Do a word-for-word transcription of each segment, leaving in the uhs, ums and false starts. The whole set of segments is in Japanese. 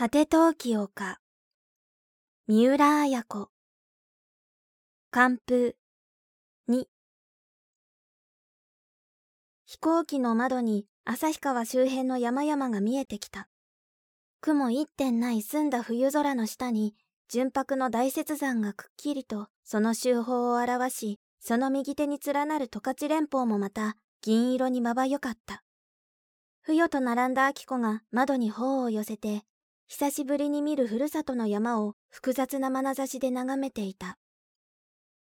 果て陶器丘三浦綾子寒風に。飛行機の窓に旭川周辺の山々が見えてきた。雲一点ない澄んだ冬空の下に純白の大雪山がくっきりとその周峰を表し、その右手に連なる十勝連峰もまた銀色にまばゆかった。ふよと並んだ秋子が窓に頬を寄せて、久しぶりに見るふるさとの山を複雑な眼差しで眺めていた。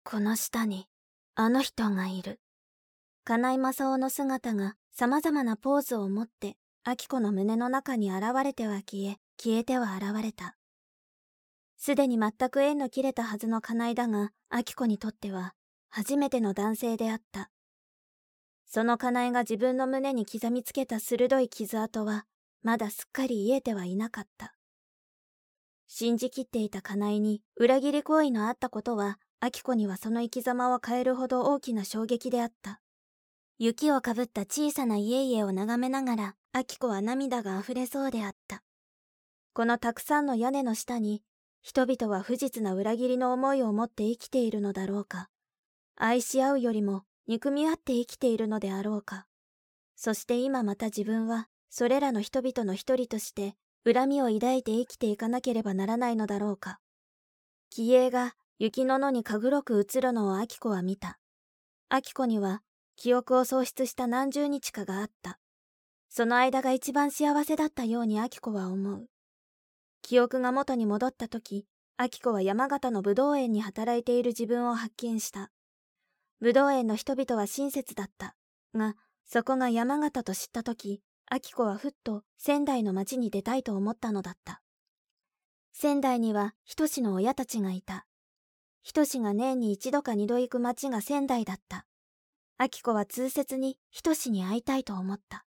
この下に、あの人がいる。金井正雄の姿が様々なポーズを持って、秋子の胸の中に現れては消え、消えては現れた。すでに全く縁の切れたはずの金井だが、秋子にとっては、初めての男性であった。その金井が自分の胸に刻みつけた鋭い傷跡は、まだすっかり癒えてはいなかった。信じきっていた金井に裏切り行為のあったことは、秋子にはその生き様を変えるほど大きな衝撃であった。雪をかぶった小さな家々を眺めながら、秋子は涙が溢れそうであった。このたくさんの屋根の下に、人々は不実な裏切りの思いを持って生きているのだろうか。愛し合うよりも憎み合って生きているのであろうか。そして今また自分は、それらの人々の一人として、恨みを抱いて生きていかなければならないのだろうか。気鋭が雪の野にかぐろく映るのを秋子は見た。秋子には、記憶を喪失した何十日かがあった。その間が一番幸せだったように秋子は思う。記憶が元に戻った時、秋子は山形のぶどう園に働いている自分を発見した。ぶどう園の人々は親切だった。が、そこが山形と知った時、秋子はふっと仙台の町に出たいと思ったのだった。仙台にはひとしの親たちがいた。ひとしが年に一度か二度行く町が仙台だった。秋子は痛切にひとしに会いたいと思った。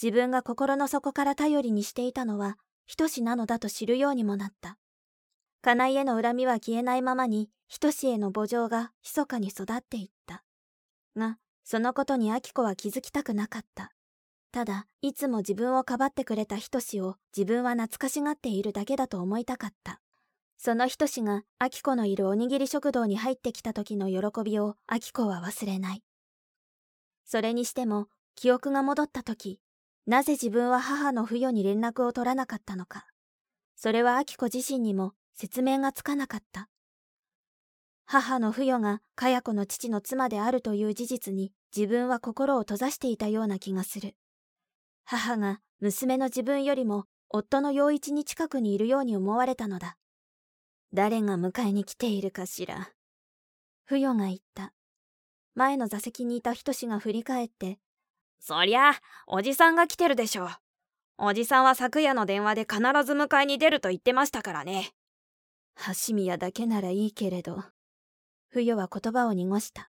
自分が心の底から頼りにしていたのはひとしなのだと知るようにもなった。金井への恨みは消えないままにひとしへの慕情が密かに育っていった。が、そのことに秋子は気づきたくなかった。ただ、いつも自分をかばってくれたひとしを自分は懐かしがっているだけだと思いたかった。そのひとしが、あきこのいるおにぎり食堂に入ってきた時の喜びをあきこは忘れない。それにしても、記憶が戻った時、なぜ自分は母の不与に連絡を取らなかったのか。それはあきこ自身にも説明がつかなかった。母の不与がかや子の父の妻であるという事実に自分は心を閉ざしていたような気がする。母が娘の自分よりも夫の陽一に近くにいるように思われたのだ。誰が迎えに来ているかしら。不与が言った。前の座席にいたひとしが振り返って、そりゃあ、おじさんが来てるでしょう。おじさんは昨夜の電話で必ず迎えに出ると言ってましたからね。橋宮だけならいいけれど。不与は言葉を濁した。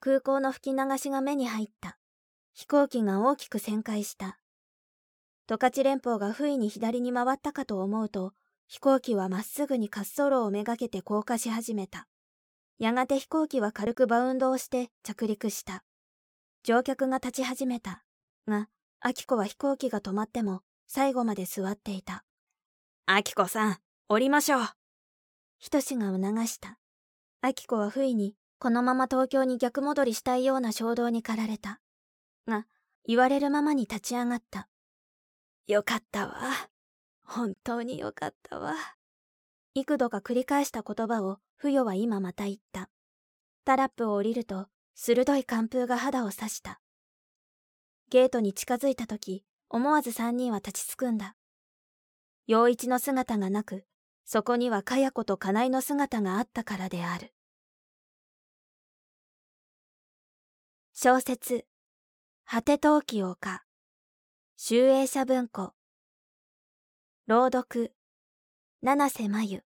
空港の吹き流しが目に入った。飛行機が大きく旋回した。十勝連峰が不意に左に回ったかと思うと、飛行機はまっすぐに滑走路をめがけて降下し始めた。やがて飛行機は軽くバウンドをして着陸した。乗客が立ち始めた。が、秋子は飛行機が止まっても最後まで座っていた。秋子さん、降りましょう。ひとしが促した。秋子は不意に、このまま東京に逆戻りしたいような衝動に駆られた。が、言われるままに立ち上がった。よかったわ。本当によかったわ。幾度か繰り返した言葉を、不与は今また言った。タラップを降りると、鋭い寒風が肌を刺した。ゲートに近づいたとき、思わず三人は立ちすくんだ。陽一の姿がなく、そこにはかや子とかないの姿があったからである。小説。果て陶器丘集英社文庫朗読七瀬まゆ。